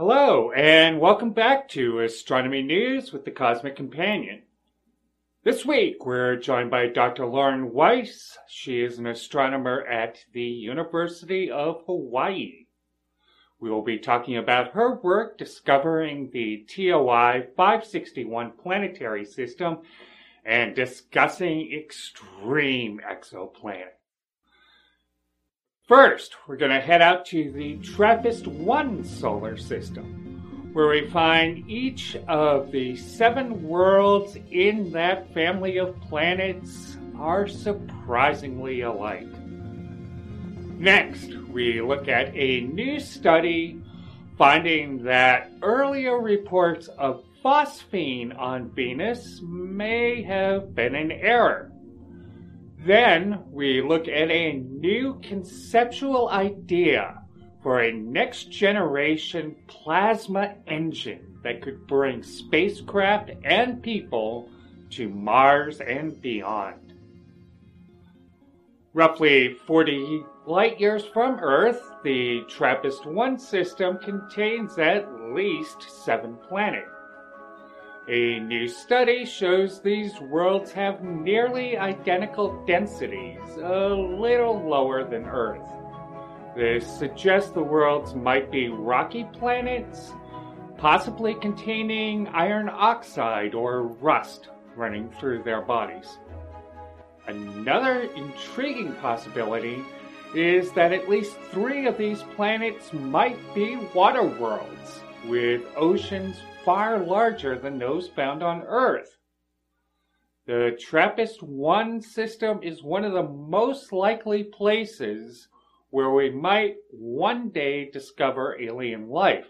Hello, and welcome back to Astronomy News with the Cosmic Companion. This week, we're joined by Dr. Lauren Weiss. She is an astronomer at the University of Hawaii. We will be talking about her work discovering the TOI 561 planetary system and discussing extreme exoplanets. First, we're going to head out to the TRAPPIST-1 solar system, where we find each of the 7 worlds in that family of planets are surprisingly alike. Next, we look at a new study finding that earlier reports of phosphine on Venus may have been an error. Then we look at a new conceptual idea for a next-generation plasma engine that could bring spacecraft and people to Mars and beyond. Roughly 40 light-years from Earth, the TRAPPIST-1 system contains at least 7 planets. A new study shows these worlds have nearly identical densities, a little lower than Earth. This suggests the worlds might be rocky planets, possibly containing iron oxide or rust running through their bodies. Another intriguing possibility is that at least 3 of these planets might be water worlds, with oceans far larger than those found on Earth. The TRAPPIST-1 system is one of the most likely places where we might one day discover alien life.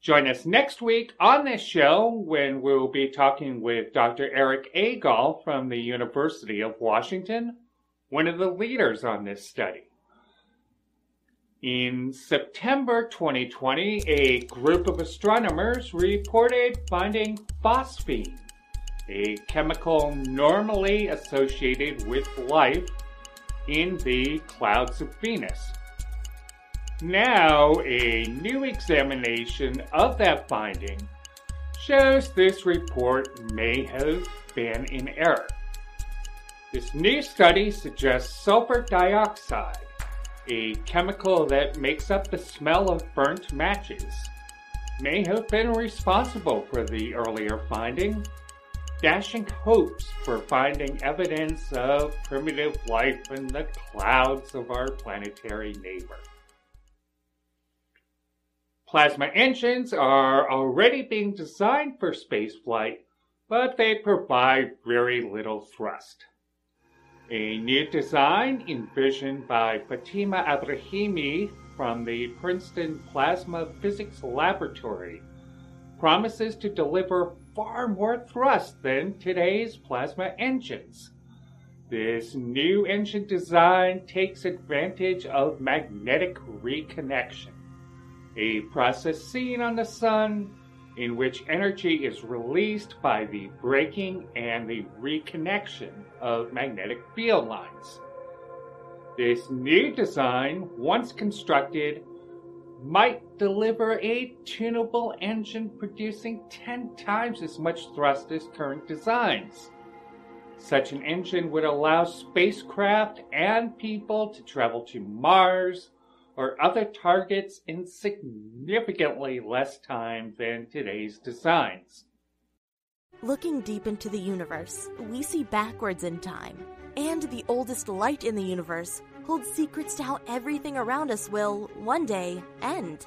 Join us next week on this show when we'll be talking with Dr. Eric Agol from the University of Washington, one of the leaders on this study. In September 2020, a group of astronomers reported finding phosphine, a chemical normally associated with life, in the clouds of Venus. Now, a new examination of that finding shows this report may have been in error. This new study suggests sulfur dioxide, a chemical that makes up the smell of burnt matches, may have been responsible for the earlier finding, dashing hopes for finding evidence of primitive life in the clouds of our planetary neighbor. Plasma engines are already being designed for spaceflight, but they provide very little thrust. A new design envisioned by Fatima Abrahimi from the Princeton Plasma Physics Laboratory promises to deliver far more thrust than today's plasma engines. This new engine design takes advantage of magnetic reconnection, a process seen on the sun in which energy is released by the breaking and the reconnection of magnetic field lines. This new design, once constructed, might deliver a tunable engine producing 10 times as much thrust as current designs. Such an engine would allow spacecraft and people to travel to Mars or other targets in significantly less time than today's designs. Looking deep into the universe, we see backwards in time. And the oldest light in the universe holds secrets to how everything around us will, one day, end.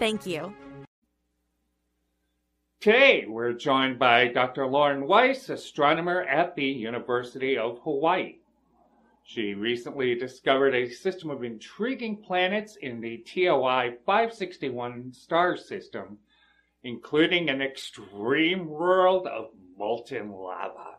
Thank you. Today, we're joined by Dr. Lauren Weiss, astronomer at the University of Hawaii. She recently discovered a system of intriguing planets in the TOI 561 star system including an extreme world of molten lava.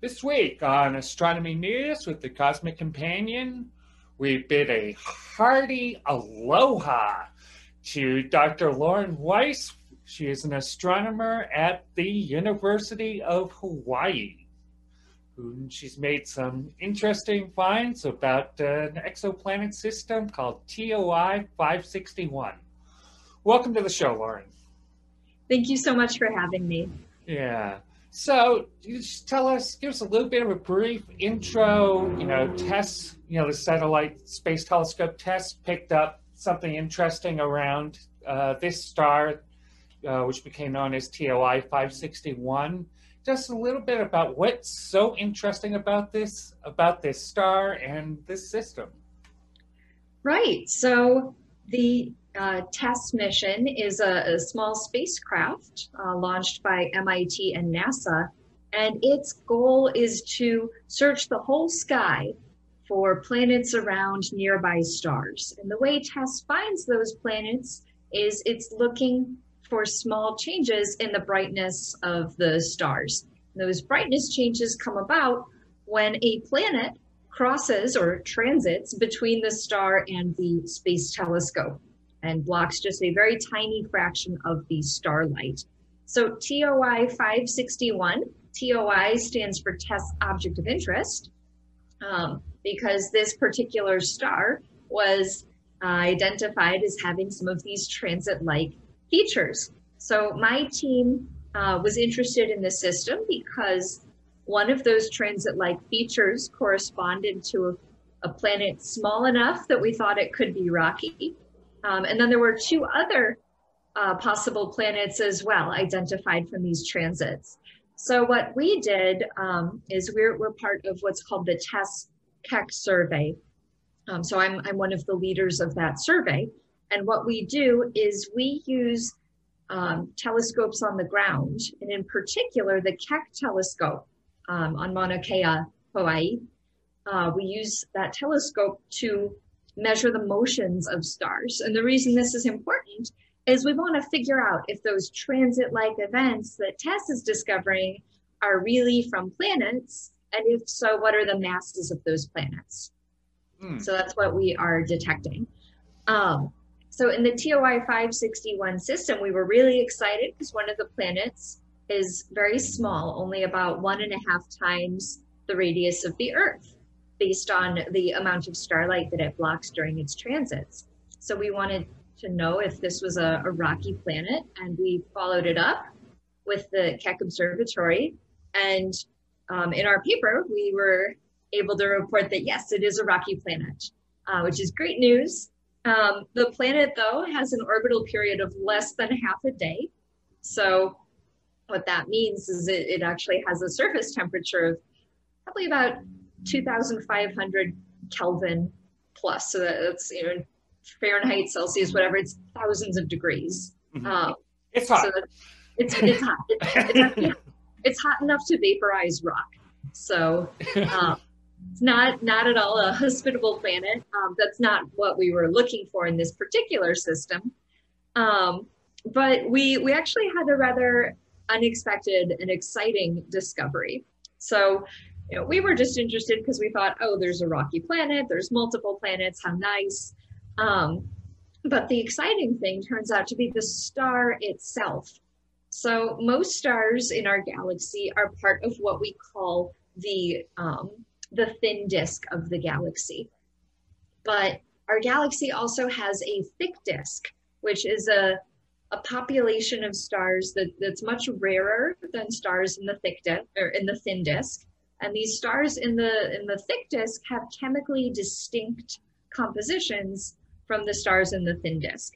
This week on Astronomy News with the Cosmic Companion, we bid a hearty aloha to Dr. Lauren Weiss. She is an astronomer at the University of Hawaii. She's made some interesting finds about an exoplanet system called TOI 561. Welcome to the show, Lauren. Thank you so much for having me. Yeah. So, you just tell us, give us a little bit of a brief intro. TESS, the satellite space telescope TESS picked up something interesting around this star, which became known as TOI 561. Just a little bit about what's so interesting about this star and this system. Right. So the TESS mission is a small spacecraft launched by MIT and NASA, and its goal is to search the whole sky for planets around nearby stars. And the way TESS finds those planets is it's looking for small changes in the brightness of the stars. And those brightness changes come about when a planet crosses or transits between the star and the space telescope and blocks just a very tiny fraction of the starlight. So TOI 561, TOI stands for TESS Object of Interest, because this particular star was identified as having some of these transit-like features. So my team was interested in the system because one of those transit-like features corresponded to a planet small enough that we thought it could be rocky. And then there were two other possible planets as well identified from these transits. So what we did is we're part of what's called the TESS Keck survey. So I'm one of the leaders of that survey. And what we do is we use telescopes on the ground, and in particular, the Keck telescope on Mauna Kea, Hawaii. We use that telescope to measure the motions of stars. And the reason this is important is we want to figure out if those transit-like events that TESS is discovering are really from planets, and if so, what are the masses of those planets? So that's what we are detecting. So in the TOI 561 system, we were really excited because one of the planets is very small, only about 1.5 times the radius of the Earth, based on the amount of starlight that it blocks during its transits. So we wanted to know if this was a rocky planet, and we followed it up with the Keck Observatory. And in our paper, we were able to report that, yes, it is a rocky planet, which is great news. The planet, though, has an orbital period of less than half a day. So what that means is it actually has a surface temperature of probably about 2,500 Kelvin plus. So that's Fahrenheit, Celsius, whatever. It's thousands of degrees. It's hot. So it's hot. It's hot enough to vaporize rock. So it's not at all a hospitable planet. That's not what we were looking for in this particular system. But we actually had a rather unexpected and exciting discovery. So we were just interested because we thought, oh, there's a rocky planet, there's multiple planets, how nice. But the exciting thing turns out to be the star itself. So most stars in our galaxy are part of what we call the thin disk of the galaxy. But our galaxy also has a thick disk, which is a population of stars that's much rarer than stars in the thick disk or in the thin disk. And these stars in the thick disk have chemically distinct compositions from the stars in the thin disk.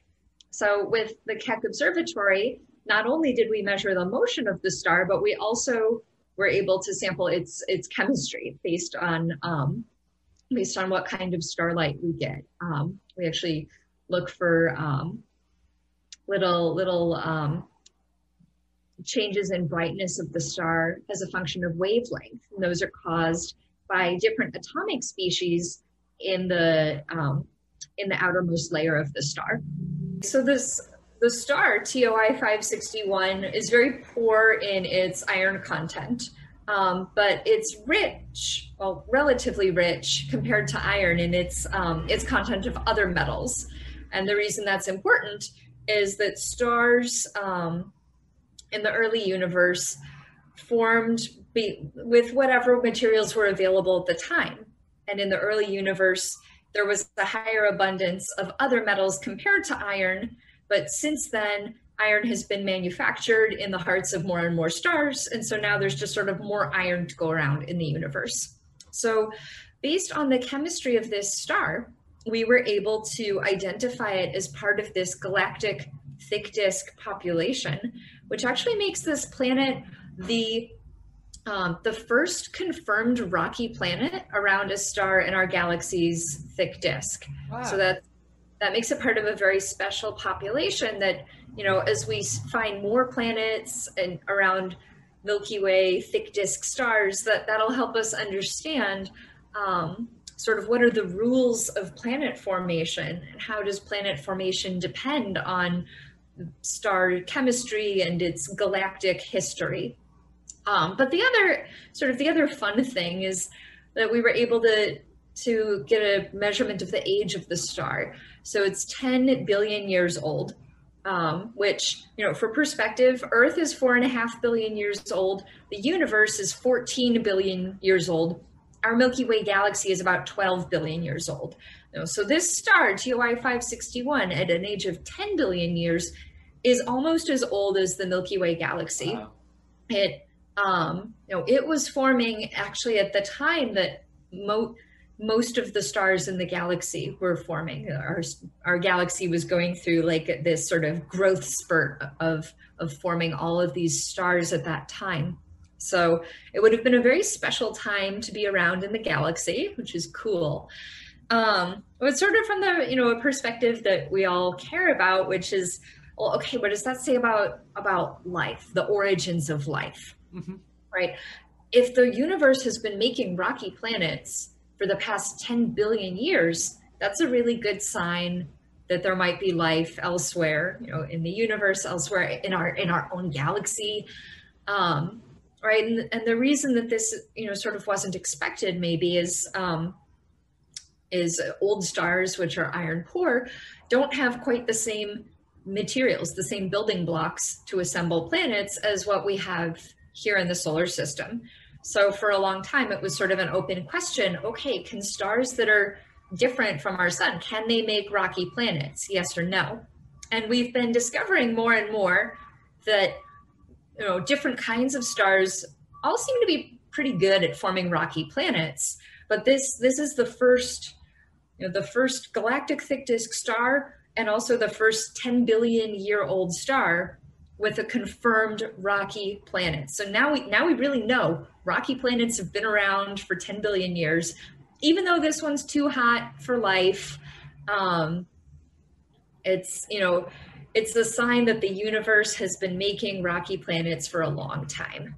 So with the Keck Observatory, not only did we measure the motion of the star, but we also were able to sample its chemistry based on what kind of starlight we get. We actually look for little changes in brightness of the star as a function of wavelength. And those are caused by different atomic species in the outermost layer of the star. So the star, TOI 561, is very poor in its iron content, but it's rich, well, relatively rich compared to iron in its content of other metals. And the reason that's important is that stars in the early universe formed with whatever materials were available at the time. And in the early universe, there was a higher abundance of other metals compared to iron. But since then, iron has been manufactured in the hearts of more and more stars. And so now there's just sort of more iron to go around in the universe. So based on the chemistry of this star, we were able to identify it as part of this galactic thick disk population, which actually makes this planet the first confirmed rocky planet around a star in our galaxy's thick disk. Wow. So that makes it part of a very special population that, you know, as we find more planets and around Milky Way thick disk stars, that'll help us understand sort of what are the rules of planet formation and how does planet formation depend on star chemistry and its galactic history. But the other fun thing is that we were able to get a measurement of the age of the star. So it's 10 billion years old, which, you know, for perspective, Earth is 4.5 billion years old. The universe is 14 billion years old. Our Milky Way galaxy is about 12 billion years old. So this star, TOI 561, at an age of 10 billion years, is almost as old as the Milky Way galaxy. Wow. It was forming actually at the time that most of the stars in the galaxy were forming. Our galaxy was going through like this sort of growth spurt of forming all of these stars at that time. So it would have been a very special time to be around in the galaxy, which is cool. But sort of from the, you know, a perspective that we all care about, which is, well, okay, what does that say about life, the origins of life, mm-hmm. right? If the universe has been making rocky planets for the past 10 billion years, that's a really good sign that there might be life elsewhere, you know, in the universe, elsewhere in our own galaxy. Right, and the reason that this, you know, sort of wasn't expected maybe is old stars, which are iron poor, don't have quite the same materials, the same building blocks to assemble planets as what we have here in the solar system. So for a long time, it was sort of an open question. Okay, can stars that are different from our sun, can they make rocky planets? Yes or no? And we've been discovering more and more that, you know, different kinds of stars all seem to be pretty good at forming rocky planets, but this is the first, you know, the first galactic thick disk star and also the first 10 billion year old star with a confirmed rocky planet. So now we really know rocky planets have been around for 10 billion years, even though this one's too hot for life. It's, you know, it's a sign that the universe has been making rocky planets for a long time.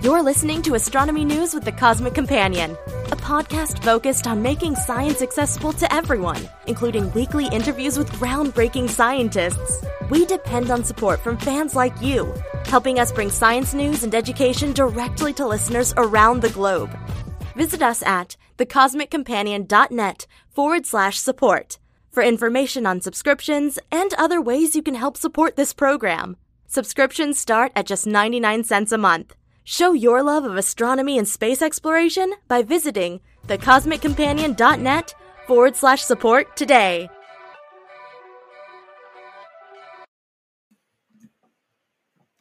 You're listening to Astronomy News with the Cosmic Companion, a podcast focused on making science accessible to everyone, including weekly interviews with groundbreaking scientists. We depend on support from fans like you, helping us bring science news and education directly to listeners around the globe. Visit us at thecosmiccompanion.net/support. For information on subscriptions and other ways you can help support this program. Subscriptions start at just 99 cents a month. Show your love of astronomy and space exploration by visiting thecosmiccompanion.net/support today.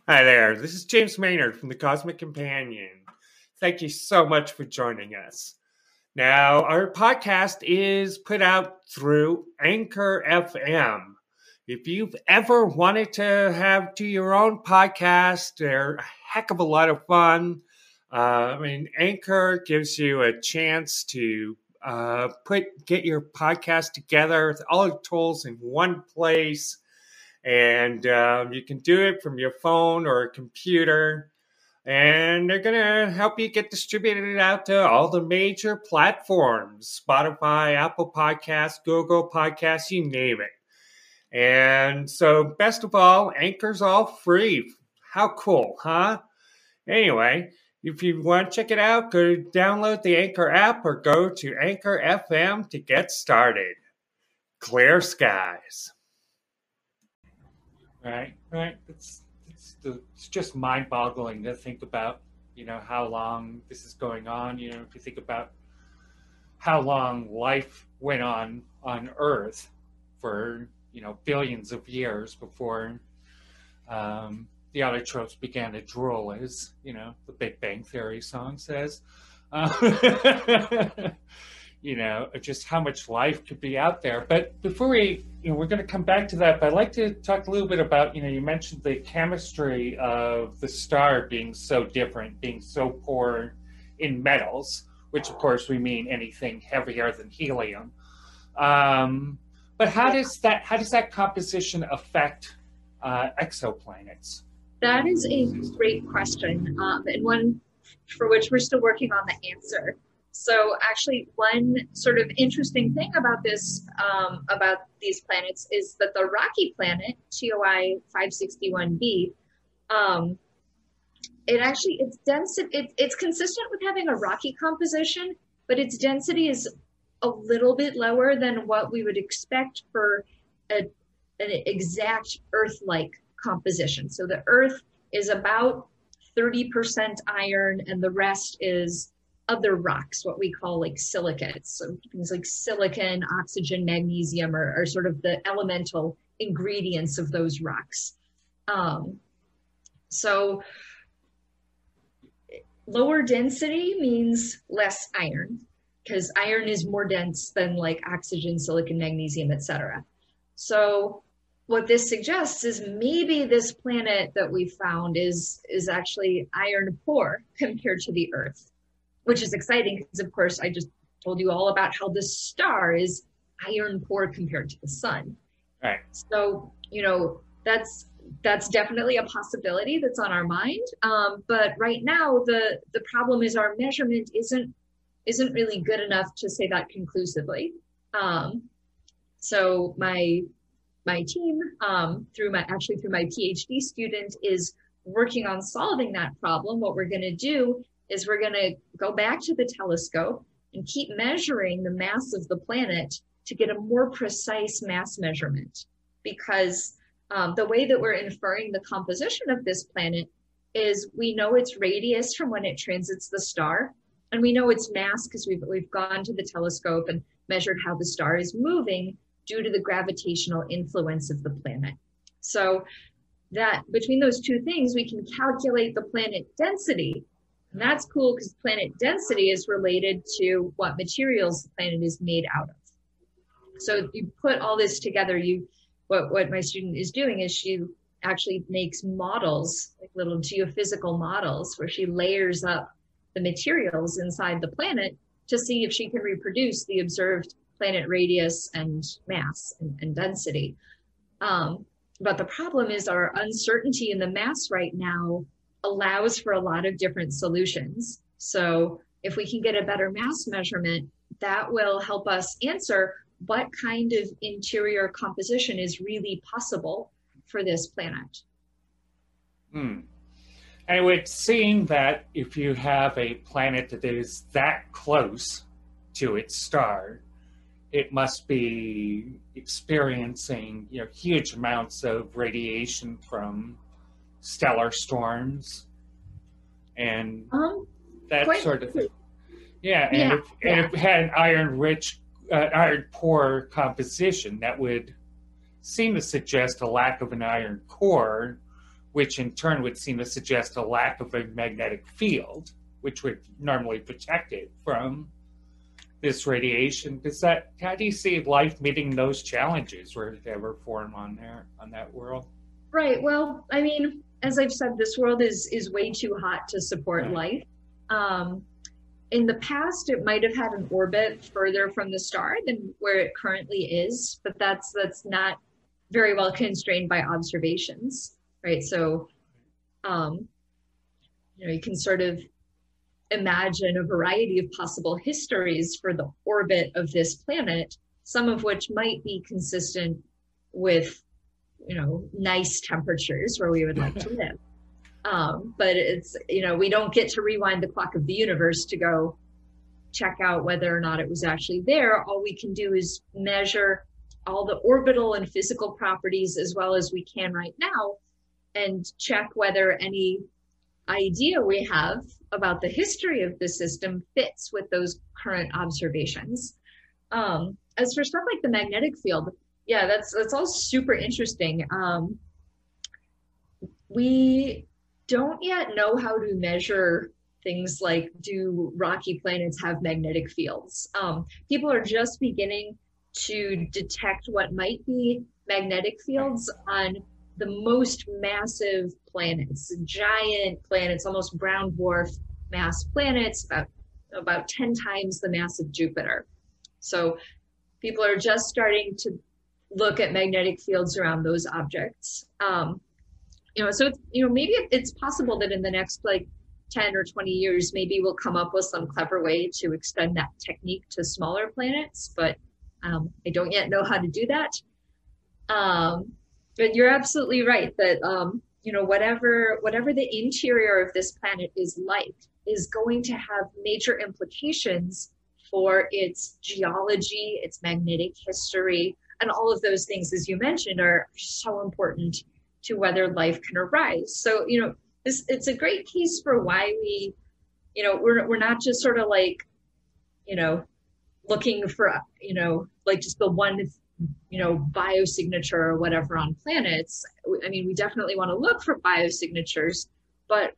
Hi there, this is James Maynard from The Cosmic Companion. Thank you so much for joining us. Now, our podcast is put out through Anchor FM. If you've ever wanted to do your own podcast, they're a heck of a lot of fun. Anchor gives you a chance to get your podcast together with all the tools in one place. And you can do it from your phone or a computer. And they're going to help you get distributed out to all the major platforms, Spotify, Apple Podcasts, Google Podcasts, you name it. And so best of all, Anchor's all free. How cool, huh? Anyway, if you want to check it out, go download the Anchor app or go to Anchor FM to get started. Clear skies. Right. It's just mind-boggling to think about, how long this is going on. If you think about how long life went on Earth for, billions of years before the autotropes began to drool, as, the Big Bang Theory song says. Just how much life could be out there. But before we're going to come back to that, but I'd like to talk a little bit about, you mentioned the chemistry of the star being so different, being so poor in metals, which of course we mean anything heavier than helium. But how does that composition affect exoplanets? That is a great question, and one for which we're still working on the answer. So actually, one sort of interesting thing about this, about these planets, is that the rocky planet, TOI 561b, its density, it's consistent with having a rocky composition, but its density is a little bit lower than what we would expect for an exact Earth-like composition. So the Earth is about 30% iron, and the rest is other rocks, what we call like silicates. So things like silicon, oxygen, magnesium are sort of the elemental ingredients of those rocks. So lower density means less iron, because iron is more dense than like oxygen, silicon, magnesium, etc. So what this suggests is maybe this planet that we found is actually iron poor compared to the Earth, which is exciting because, of course, I just told you all about how this star is iron poor compared to the sun. Right. So, that's definitely a possibility that's on our mind. But right now, the problem is our measurement isn't really good enough to say that conclusively. So my team, through my PhD student, is working on solving that problem. What we're going to do is we're going to go back to the telescope and keep measuring the mass of the planet to get a more precise mass measurement. Because the way that we're inferring the composition of this planet is we know its radius from when it transits the star, and we know its mass because we've gone to the telescope and measured how the star is moving due to the gravitational influence of the planet. So that between those two things, we can calculate the planet density. And that's cool because planet density is related to what materials the planet is made out of. So you put all this together, what my student is doing is she actually makes models, like little geophysical models, where she layers up the materials inside the planet to see if she can reproduce the observed planet radius and mass and density. But the problem is our uncertainty in the mass right now allows for a lot of different solutions. So if we can get a better mass measurement, that will help us answer what kind of interior composition is really possible for this planet. And it would seem that if you have a planet that is that close to its star, it must be experiencing huge amounts of radiation from stellar storms and that sort of thing. And if it had an iron poor composition, that would seem to suggest a lack of an iron core, which in turn would seem to suggest a lack of a magnetic field, which would normally protect it from this radiation. How do you see life meeting those challenges, whatever form on that world? Right. Well, I mean, as I've said, this world is way too hot to support life. In the past, it might have had an orbit further from the star than where it currently is, but that's not very well constrained by observations, right? So, you can sort of imagine a variety of possible histories for the orbit of this planet, some of which might be consistent with, nice temperatures where we would like to live. But it's, we don't get to rewind the clock of the universe to go check out whether or not it was actually there. All we can do is measure all the orbital and physical properties as well as we can right now and check whether any idea we have about the history of the system fits with those current observations. As for stuff like the magnetic field, yeah, that's all super interesting. We don't yet know how to measure things like, do rocky planets have magnetic fields? People are just beginning to detect what might be magnetic fields on the most massive planets, giant planets, almost brown dwarf mass planets, about 10 times the mass of Jupiter. So people are just starting to look at magnetic fields around those objects. So, maybe it's possible that in the next 10 or 20 years, maybe we'll come up with some clever way to extend that technique to smaller planets, but I don't yet know how to do that. But you're absolutely right that, whatever the interior of this planet is like is going to have major implications for its geology, its magnetic history, and all of those things, as you mentioned, are so important to whether life can arise. So, it's a great case for why we, we're not just sort of looking for, just the one, biosignature or whatever on planets. I mean, we definitely want to look for biosignatures, but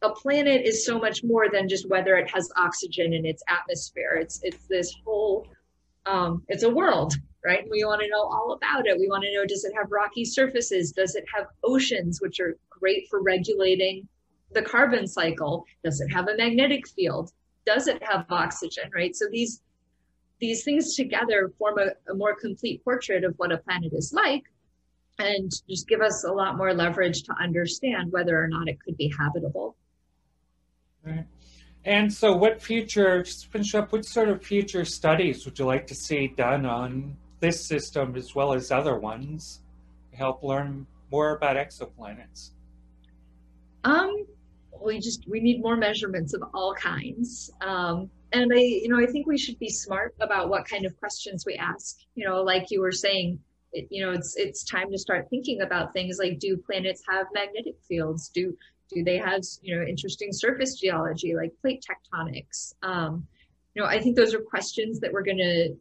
a planet is so much more than just whether it has oxygen in its atmosphere. It's this whole, it's a world, right? We want to know all about it. We want to know, does it have rocky surfaces? Does it have oceans, which are great for regulating the carbon cycle? Does it have a magnetic field? Does it have oxygen, right? So these things together form a more complete portrait of what a planet is like, and just give us a lot more leverage to understand whether or not it could be habitable. Right. And so what sort of future studies would you like to see done on this system as well as other ones to help learn more about exoplanets? We need more measurements of all kinds. And I think we should be smart about what kind of questions we ask. Like you were saying, it's time to start thinking about things like, do planets have magnetic fields? Do they have, interesting surface geology like plate tectonics? I think those are questions that we're going to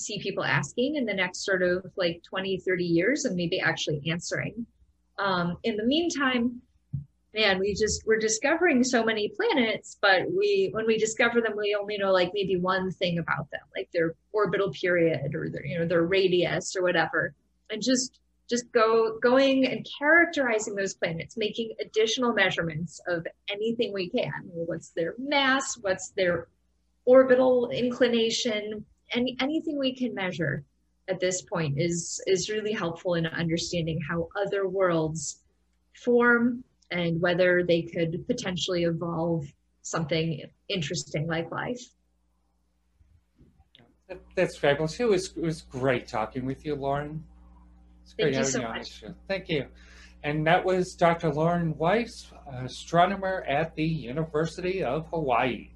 see people asking in the next 20, 30 years, and maybe actually answering. In the meantime, man, we're discovering so many planets, but when we discover them, we only know maybe one thing about them, like their orbital period or their, their radius or whatever. And just going and characterizing those planets, making additional measurements of anything we can. What's their mass? What's their orbital inclination? Anything we can measure at this point is really helpful in understanding how other worlds form, and whether they could potentially evolve something interesting like life. That's fabulous. It was great talking with you, Lauren. It's great having you on the show. Thank you. And that was Dr. Lauren Weiss, astronomer at the University of Hawaii.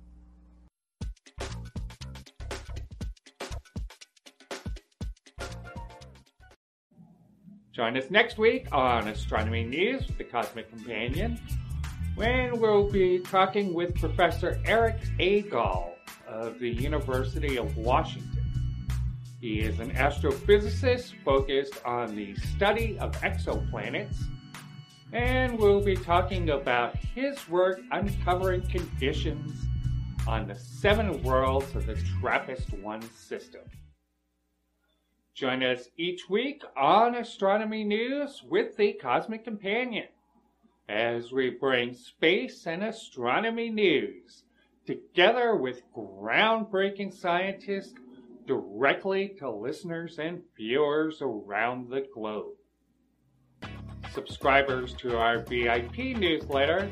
Join us next week on Astronomy News, The Cosmic Companion, when we'll be talking with Professor Eric Agol of the University of Washington. He is an astrophysicist focused on the study of exoplanets, and we'll be talking about his work uncovering conditions on the 7 worlds of the TRAPPIST-1 system. Join us each week on Astronomy News with the Cosmic Companion as we bring space and astronomy news together with groundbreaking scientists directly to listeners and viewers around the globe. Subscribers to our VIP newsletter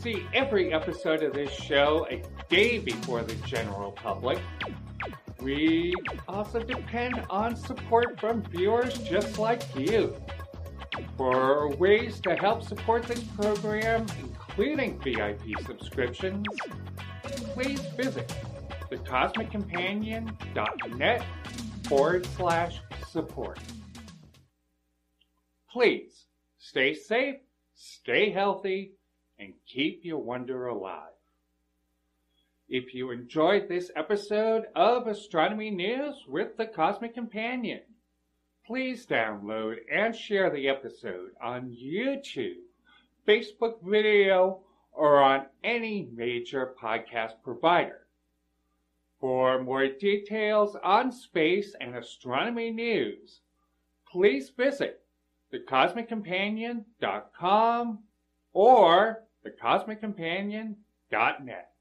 see every episode of this show a day before the general public. We also depend on support from viewers just like you. For ways to help support this program, including VIP subscriptions, please visit thecosmiccompanion.net/support. Please stay safe, stay healthy, and keep your wonder alive. If you enjoyed this episode of Astronomy News with the Cosmic Companion, please download and share the episode on YouTube, Facebook Video, or on any major podcast provider. For more details on space and astronomy news, please visit thecosmiccompanion.com or thecosmiccompanion.net.